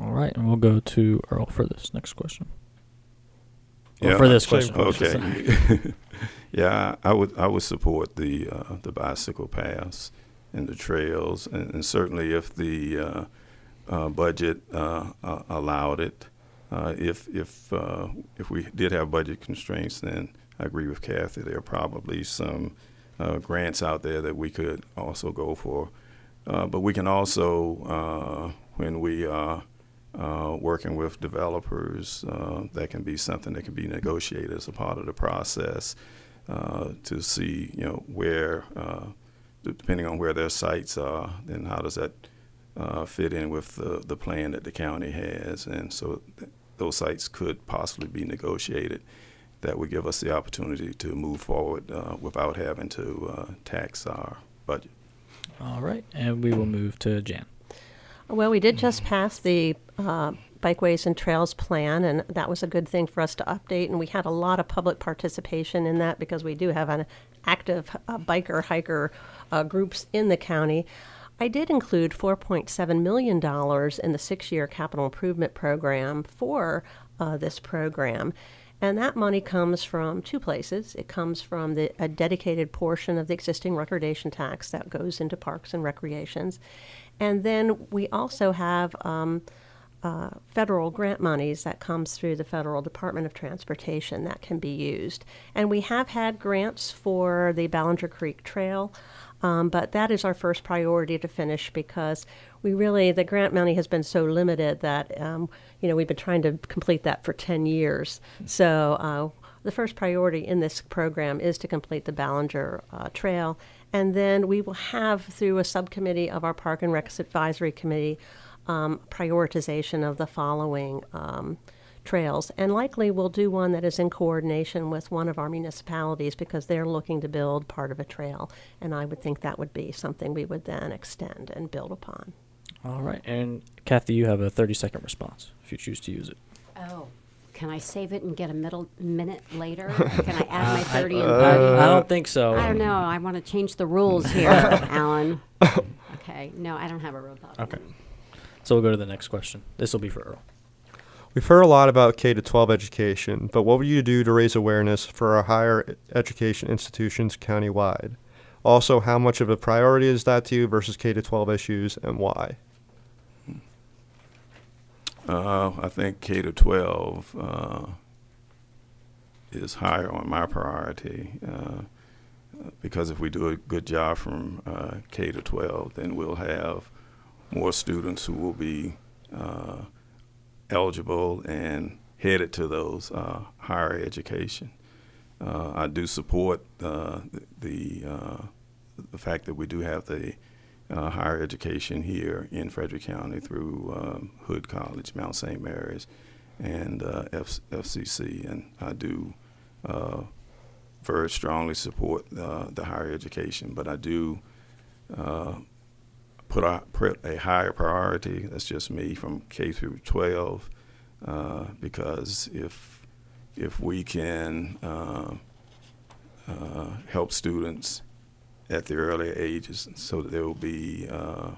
All right, and we'll go to Earl for this next question. Yeah, or for this question. Okay. Yeah, I would I would support the uh, the bicycle paths and the trails, and, and certainly if the uh, Uh, budget uh, uh, allowed it. Uh, if if uh, if we did have budget constraints, then I agree with Kathy. There are probably some uh, grants out there that we could also go for. Uh, but we can also, uh, when we are uh, working with developers, uh, that can be something that can be negotiated as a part of the process uh, to see, you know, where, uh, depending on where their sites are, then how does that uh, fit in with the, the plan that the county has. And so th those sites could possibly be negotiated. That would give us the opportunity to move forward uh, without having to uh, tax our budget. All right, and we will move to Jan. Well, we did just pass the uh, Bikeways and Trails Plan, and that was a good thing for us to update, and we had a lot of public participation in that because we do have an active uh, biker, hiker uh, groups in the county. I did include four point seven million dollars in the six-year capital improvement program for uh, this program. And that money comes from two places. It comes from the, a dedicated portion of the existing recordation tax that goes into parks and recreations. And then we also have um, uh, federal grant monies that comes through the Federal Department of Transportation that can be used. And we have had grants for the Ballinger Creek Trail, um, but that is our first priority to finish because we really, the grant money has been so limited that um, you know, we've been trying to complete that for ten years. So uh, the first priority in this program is to complete the Ballinger uh, Trail. And then we will have, through a subcommittee of our Park and Rec Advisory Committee, um, prioritization of the following um, trails. And likely we'll do one that is in coordination with one of our municipalities because they're looking to build part of a trail. And I would think that would be something we would then extend and build upon. All right, and Kathy, you have a thirty-second response if you choose to use it. Oh, can I save it and get a middle minute later? Can I add uh, my thirty? I, and uh, I don't think so. I don't know. I want to change the rules here, Alan. Okay. No, I don't have a robot. Okay. One. So we'll go to the next question. This will be for Earl. We've heard a lot about K through twelve education, but what would you do to raise awareness for our higher education institutions countywide? Also, how much of a priority is that to you versus K through twelve issues, and why? Uh, I think K through twelve uh, is higher on my priority uh, because if we do a good job from uh, K through twelve, then we'll have more students who will be uh, eligible and headed to those uh, higher education. Uh, I do support uh, the, uh, the fact that we do have the Uh, higher education here in Frederick County through um, Hood College, Mount Saint Mary's, and uh, F C C. And I do uh, very strongly support uh, the higher education, but I do uh, put, a, put a higher priority, that's just me, from K through twelve, uh, because if, if we can uh, uh, help students at the earlier ages, so that they will be uh,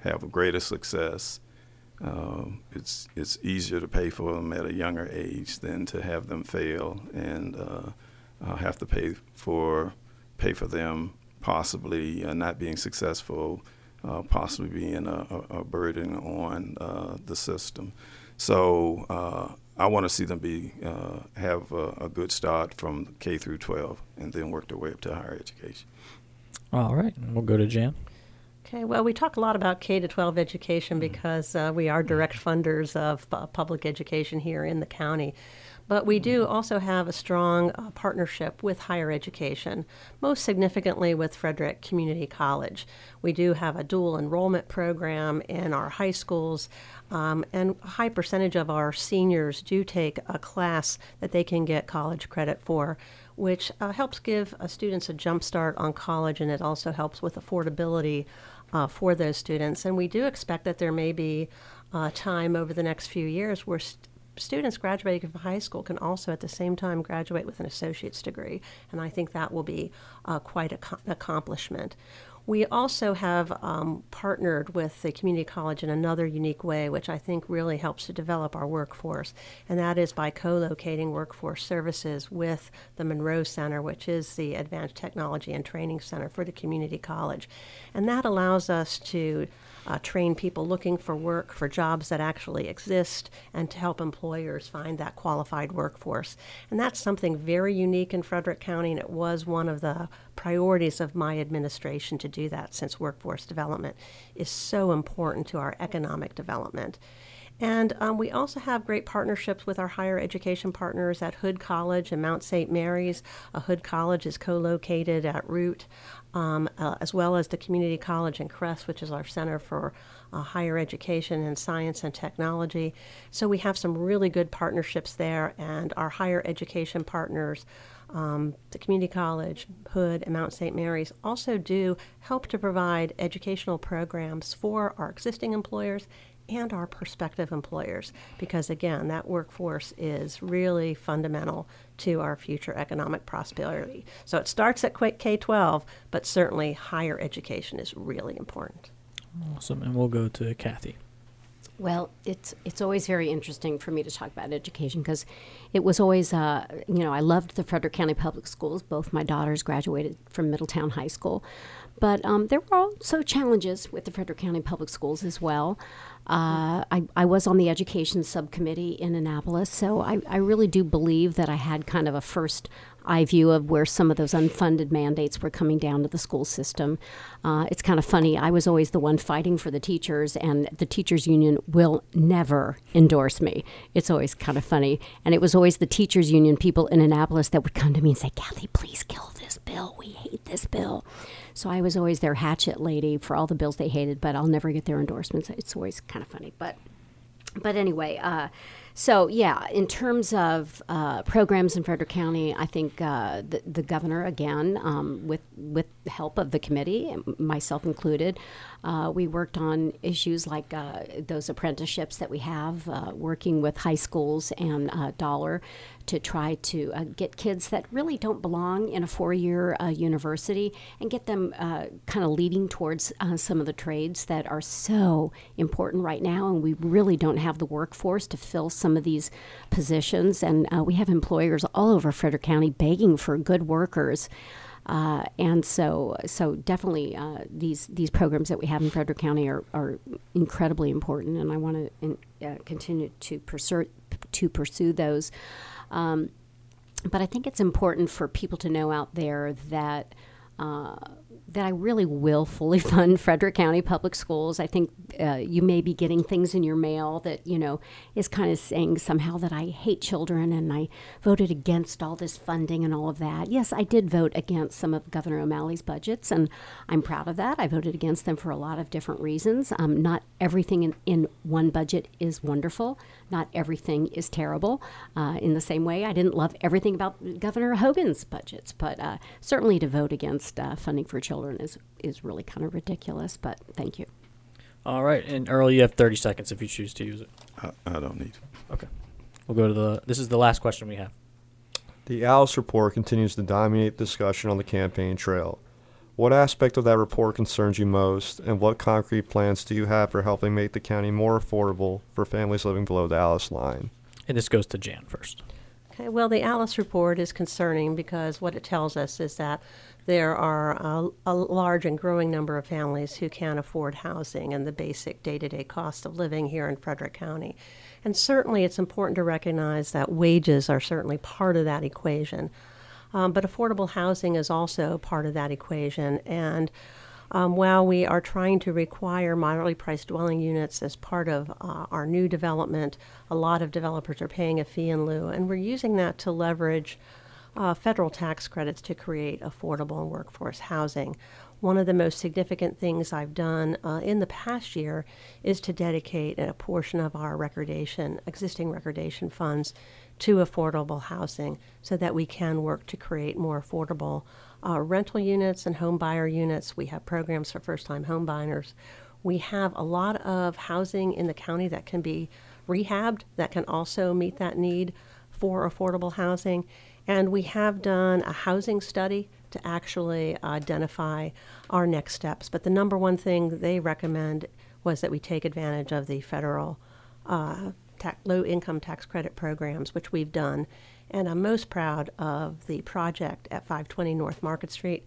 have a greater success. Um, it's it's easier to pay for them at a younger age than to have them fail and uh, uh, have to pay for pay for them possibly uh, not being successful, uh, possibly being a, a burden on uh, the system. So uh, I want to see them be uh, have a, a good start from K through twelve and then work their way up to higher education. All right, and we'll go to Jan. Okay, well, we talk a lot about K through twelve education because uh, we are direct funders of uh, public education here in the county. But we do also have a strong uh, partnership with higher education, most significantly with Frederick Community College. We do have a dual enrollment program in our high schools, um, and a high percentage of our seniors do take a class that they can get college credit for, which uh, helps give uh, students a jump start on college, and it also helps with affordability uh, for those students. And we do expect that there may be uh, time over the next few years where st students graduating from high school can also at the same time graduate with an associate's degree, and I think that will be uh, quite a co accomplishment. We also have um, partnered with the community college in another unique way, which I think really helps to develop our workforce, and that is by co-locating workforce services with the Monroe Center, which is the Advanced Technology and Training Center for the community college. And that allows us to Uh, train people looking for work for jobs that actually exist and to help employers find that qualified workforce. And that's something very unique in Frederick County, and it was one of the priorities of my administration to do that, since workforce development is so important to our economic development. And um, we also have great partnerships with our higher education partners at Hood College and Mount Saint Mary's. Uh, Hood College is co-located at Root, um, uh, as well as the community college in Crest, which is our center for uh, higher education in science and technology. So we have some really good partnerships there, and our higher education partners, Um, the community college, Hood, and Mount Saint Mary's also do help to provide educational programs for our existing employers and our prospective employers, because again, that workforce is really fundamental to our future economic prosperity. So it starts at K twelve, but certainly higher education is really important. Awesome, and we'll go to Kathy. Well, it's it's always very interesting for me to talk about education, because it was always, uh, you know, I loved the Frederick County Public Schools. Both my daughters graduated from Middletown High School. But um, there were also challenges with the Frederick County Public Schools as well. Uh, I, I was on the education subcommittee in Annapolis, so I, I really do believe that I had kind of a first eye view of where some of those unfunded mandates were coming down to the school system. Uh, it's kind of funny. I was always the one fighting for the teachers, and the teachers union will never endorse me. It's always kind of funny. And it was always the teachers union people in Annapolis that would come to me and say, Kathy, please kill this bill. We hate this bill. So I was always their hatchet lady for all the bills they hated, but I'll never get their endorsements. It's always kind of funny. But but anyway, uh, so yeah, in terms of uh, programs in Frederick County, I think uh, the, the governor, again, um, with, with the help of the committee, myself included, uh, we worked on issues like uh, those apprenticeships that we have, uh, working with high schools and uh, dollar to try to uh, get kids that really don't belong in a four-year uh, university and get them uh, kind of leading towards uh, some of the trades that are so important right now, and we really don't have the workforce to fill some of these positions, and uh, we have employers all over Frederick County begging for good workers. Uh, and so so definitely uh, these these programs that we have in Frederick County are, are incredibly important, and I want to uh, continue to pursue, to pursue those. Um, but I think it's important for people to know out there that uh, that I really will fully fund Frederick County Public Schools. I think uh, you may be getting things in your mail that, you know, is kind of saying somehow that I hate children and I voted against all this funding and all of that. Yes, I did vote against some of Governor O'Malley's budgets, and I'm proud of that. I voted against them for a lot of different reasons. Um, not everything in, in one budget is wonderful. Not everything is terrible. Uh, in the same way, I didn't love everything about Governor Hogan's budgets, but uh, certainly to vote against uh, funding for children is, is really kind of ridiculous, but thank you. All right, and Earl, you have thirty seconds if you choose to use it. I, I don't need it. Okay. We'll go to the, this is the last question we have. The ALICE report continues to dominate discussion on the campaign trail. What aspect of that report concerns you most, and what concrete plans do you have for helping make the county more affordable for families living below the ALICE line? And this goes to Jan first. Okay, well, the ALICE report is concerning because what it tells us is that there are a, a large and growing number of families who can't afford housing and the basic day-to-day cost of living here in Frederick County. And certainly it's important to recognize that wages are certainly part of that equation. Um, but affordable housing is also part of that equation. And um, while we are trying to require moderately priced dwelling units as part of uh, our new development, a lot of developers are paying a fee in lieu. And we're using that to leverage uh, federal tax credits to create affordable and workforce housing. One of the most significant things I've done uh, in the past year is to dedicate a portion of our recordation, existing recordation funds to affordable housing so that we can work to create more affordable uh, rental units and home buyer units. We have programs for first-time home buyers. We have a lot of housing in the county that can be rehabbed that can also meet that need for affordable housing. And we have done a housing study to actually identify our next steps. But the number one thing they recommend was that we take advantage of the federal uh, low-income tax credit programs, which we've done. And I'm most proud of the project at five twenty North Market Street,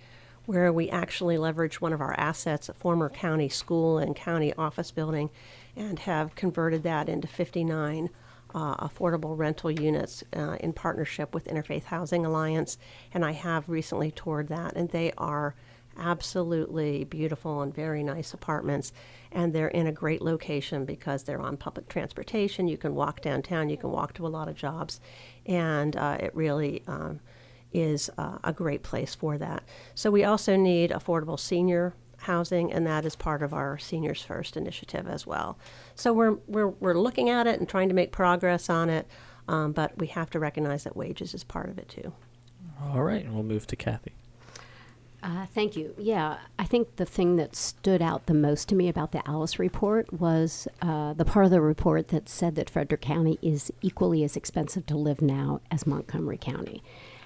where we actually leveraged one of our assets, a former county school and county office building, and have converted that into fifty-nine uh, affordable rental units uh, in partnership with Interfaith Housing Alliance. And I have recently toured that, and they are absolutely beautiful and very nice apartments, and they're in a great location because they're on public transportation. You can walk downtown, you can walk to a lot of jobs, and uh, it really um, is uh, a great place for that. So we also need affordable senior housing, and that is part of our Seniors First initiative as well. So we're, we're, we're looking at it and trying to make progress on it, um, but we have to recognize that wages is part of it too. All right, and we'll move to Kathy. Uh, thank you. Yeah, I think the thing that stood out the most to me about the ALICE report was uh, the part of the report that said that Frederick County is equally as expensive to live now as Montgomery County.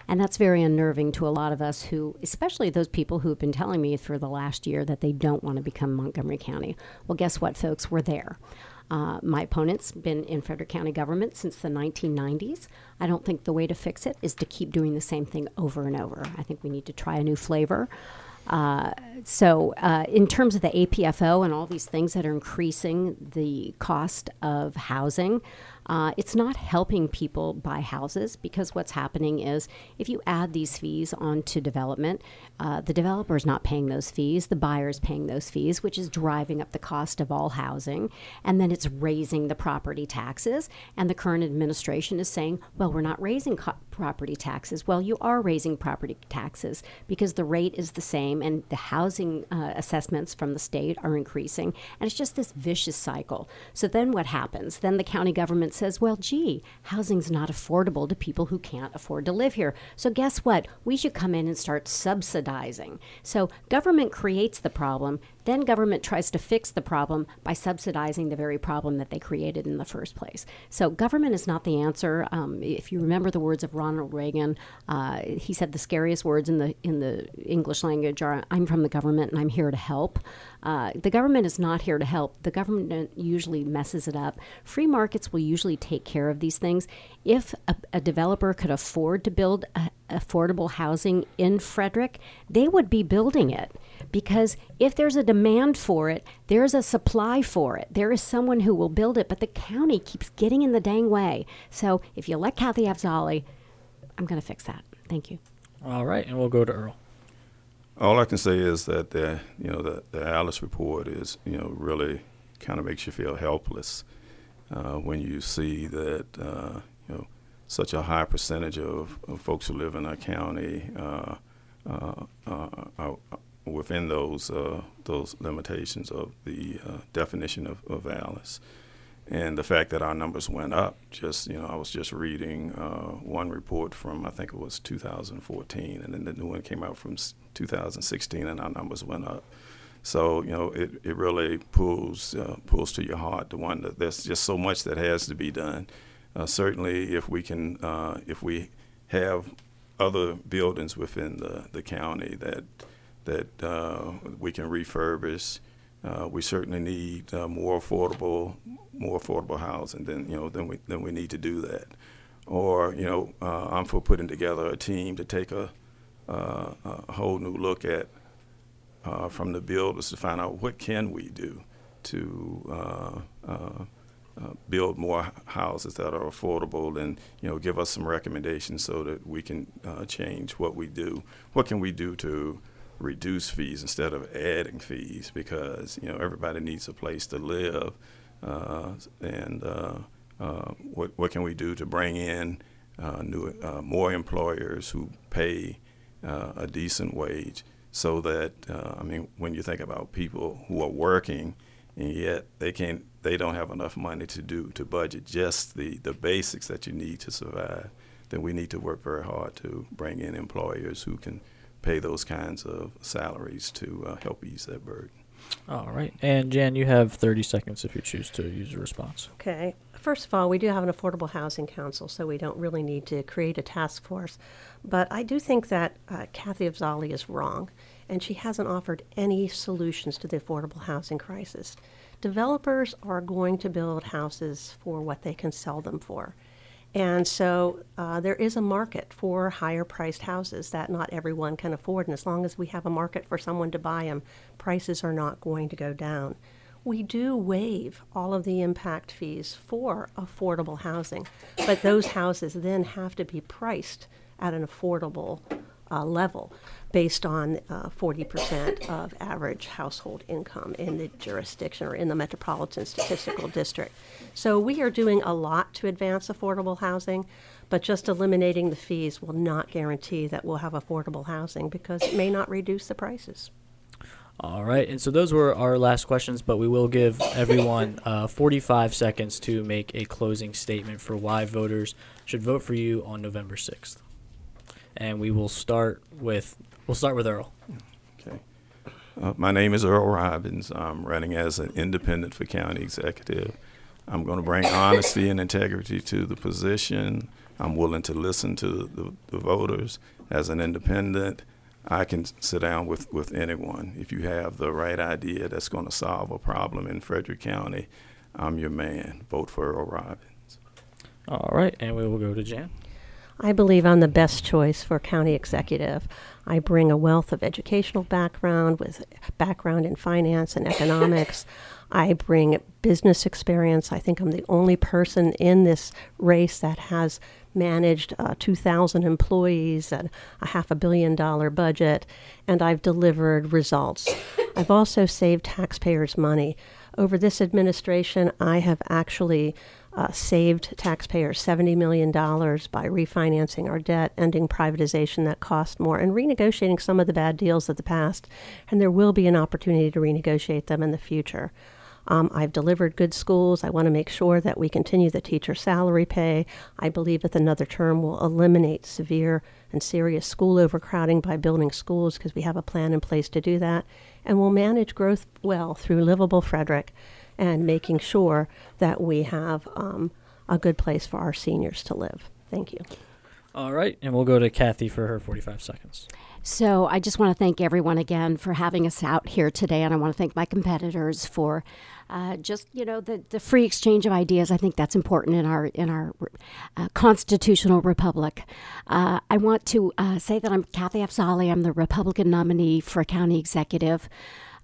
And that's very unnerving to a lot of us who, especially those people who have been telling me for the last year that they don't want to become Montgomery County. Well, guess what, folks? We're there. Uh, my opponent's been in Frederick County government since the nineteen nineties. I don't think the way to fix it is to keep doing the same thing over and over. I think we need to try a new flavor. Uh, so uh, in terms of the A P F O and all these things that are increasing the cost of housing, uh, it's not helping people buy houses, because what's happening is if you add these fees onto development, uh, the developer is not paying those fees, the buyer is paying those fees, which is driving up the cost of all housing. And then it's raising the property taxes. And the current administration is saying, well, we're not raising co- property taxes. Well, you are raising property taxes because the rate is the same and the housing uh, assessments from the state are increasing. And it's just this vicious cycle. So then what happens? Then the county government says, well, gee, housing's not affordable to people who can't afford to live here. So guess what? We should come in and start subsidizing. So government creates the problem. Then government tries to fix the problem by subsidizing the very problem that they created in the first place. So government is not the answer. Um, if you remember the words of Ronald Reagan, uh, he said the scariest words in the in the English language are, "I'm from the government and I'm here to help." Uh, the government is not here to help. The government usually messes it up. Free markets will usually take care of these things. If a, a developer could afford to build a affordable housing in Frederick, they would be building it, because if there's a demand for it, there's a supply for it. There is someone who will build it, but the county keeps getting in the dang way. So if you elect Kathy Afzali, I'm going to fix that. Thank you. All right, and we'll go to Earl. All I can say is that the, you know, the, the ALICE report is, you know, really kind of makes you feel helpless uh, when you see that, uh, you know, such a high percentage of, of folks who live in our county uh, uh, uh, are within those uh, those limitations of the uh, definition of, of ALICE. And the fact that our numbers went up, just, you know, I was just reading uh, one report from, I think it was two thousand fourteen, and then the new one came out from two thousand sixteen, and our numbers went up. So, you know, it, it really pulls, uh, pulls to your heart to wonder, there's just so much that has to be done. Uh, certainly, if we can, uh, if we have other buildings within the, the county that that uh, we can refurbish, uh, we certainly need uh, more affordable, more affordable housing. Then you know, then we then we need to do that. Or you know, uh, I'm for putting together a team to take a, uh, a whole new look at uh, from the builders to find out what can we do to. Uh, uh, Uh, build more houses that are affordable, and you know, give us some recommendations so that we can uh, change what we do. What can we do to reduce fees instead of adding fees? Because you know, everybody needs a place to live, uh, and uh, uh, what what can we do to bring in uh, new uh, more employers who pay uh, a decent wage? So that uh, I mean, when you think about people who are working, and yet they can't. They don't have enough money to do to budget just the, the basics that you need to survive, then we need to work very hard to bring in employers who can pay those kinds of salaries to uh, help ease that burden. All right. And, Jan, you have thirty seconds if you choose to use a response. Okay. First of all, we do have an Affordable Housing Council, so we don't really need to create a task force. But I do think that uh, Kathy Afzali is wrong, and she hasn't offered any solutions to the affordable housing crisis. Developers are going to build houses for what they can sell them for. And so uh, there is a market for higher priced houses that not everyone can afford. And as long as we have a market for someone to buy them, prices are not going to go down. We do waive all of the impact fees for affordable housing, but those houses then have to be priced at an affordable uh, level. based on uh, forty percent of average household income in the jurisdiction or in the metropolitan statistical district. So we are doing a lot to advance affordable housing, but just eliminating the fees will not guarantee that we'll have affordable housing because it may not reduce the prices. All right, and so those were our last questions, but we will give everyone uh, forty-five seconds to make a closing statement for why voters should vote for you on November sixth. And we will start with, we'll start with Earl. Okay. Uh, my name is Earl Robbins. I'm running as an independent for county executive. I'm going to bring honesty and integrity to the position. I'm willing to listen to the, the voters. As an independent, I can sit down with, with anyone. If you have the right idea that's going to solve a problem in Frederick County, I'm your man. Vote for Earl Robbins. All right, and we will go to Jan. I believe I'm the best choice for county executive. I bring a wealth of educational background with background in finance and economics. I bring business experience. I think I'm the only person in this race that has managed uh, two thousand employees and a half a billion dollar budget, and I've delivered results. I've also saved taxpayers money. Over this administration, I have actually uh, saved taxpayers seventy million dollars by refinancing our debt, ending privatization that cost more, and renegotiating some of the bad deals of the past. And there will be an opportunity to renegotiate them in the future. Um, I've delivered good schools. I want to make sure that we continue the teacher salary pay. I believe that another term will eliminate severe and serious school overcrowding by building schools because we have a plan in place to do that. And we'll manage growth well through Livable Frederick and making sure that we have um, a good place for our seniors to live. Thank you. All right, and we'll go to Kathy for her forty-five seconds. So I just want to thank everyone again for having us out here today, and I want to thank my competitors for uh, just, you know, the, the free exchange of ideas. I think that's important in our in our uh, constitutional republic. Uh, I want to uh, say that I'm Kathy Afzali. I'm the Republican nominee for county executive.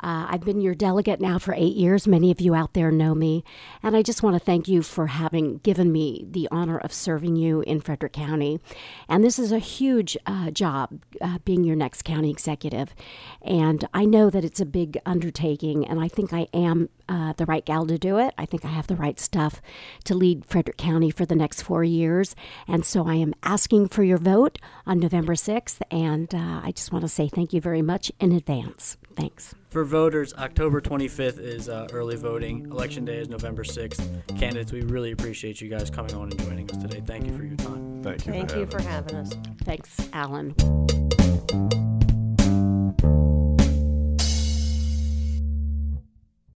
Uh, I've been your delegate now for eight years. Many of you out there know me. And I just want to thank you for having given me the honor of serving you in Frederick County. And this is a huge uh, job, uh, being your next county executive. And I know that it's a big undertaking, and I think I am uh, the right gal to do it. I think I have the right stuff to lead Frederick County for the next four years. And so I am asking for your vote on November sixth. And uh, I just want to say thank you very much in advance. Thanks. For voters, October twenty-fifth is uh, early voting. Election day is November sixth. Candidates, we really appreciate you guys coming on and joining us today. Thank you for your time. Thank you. Thank you for having us. Thanks, Alan.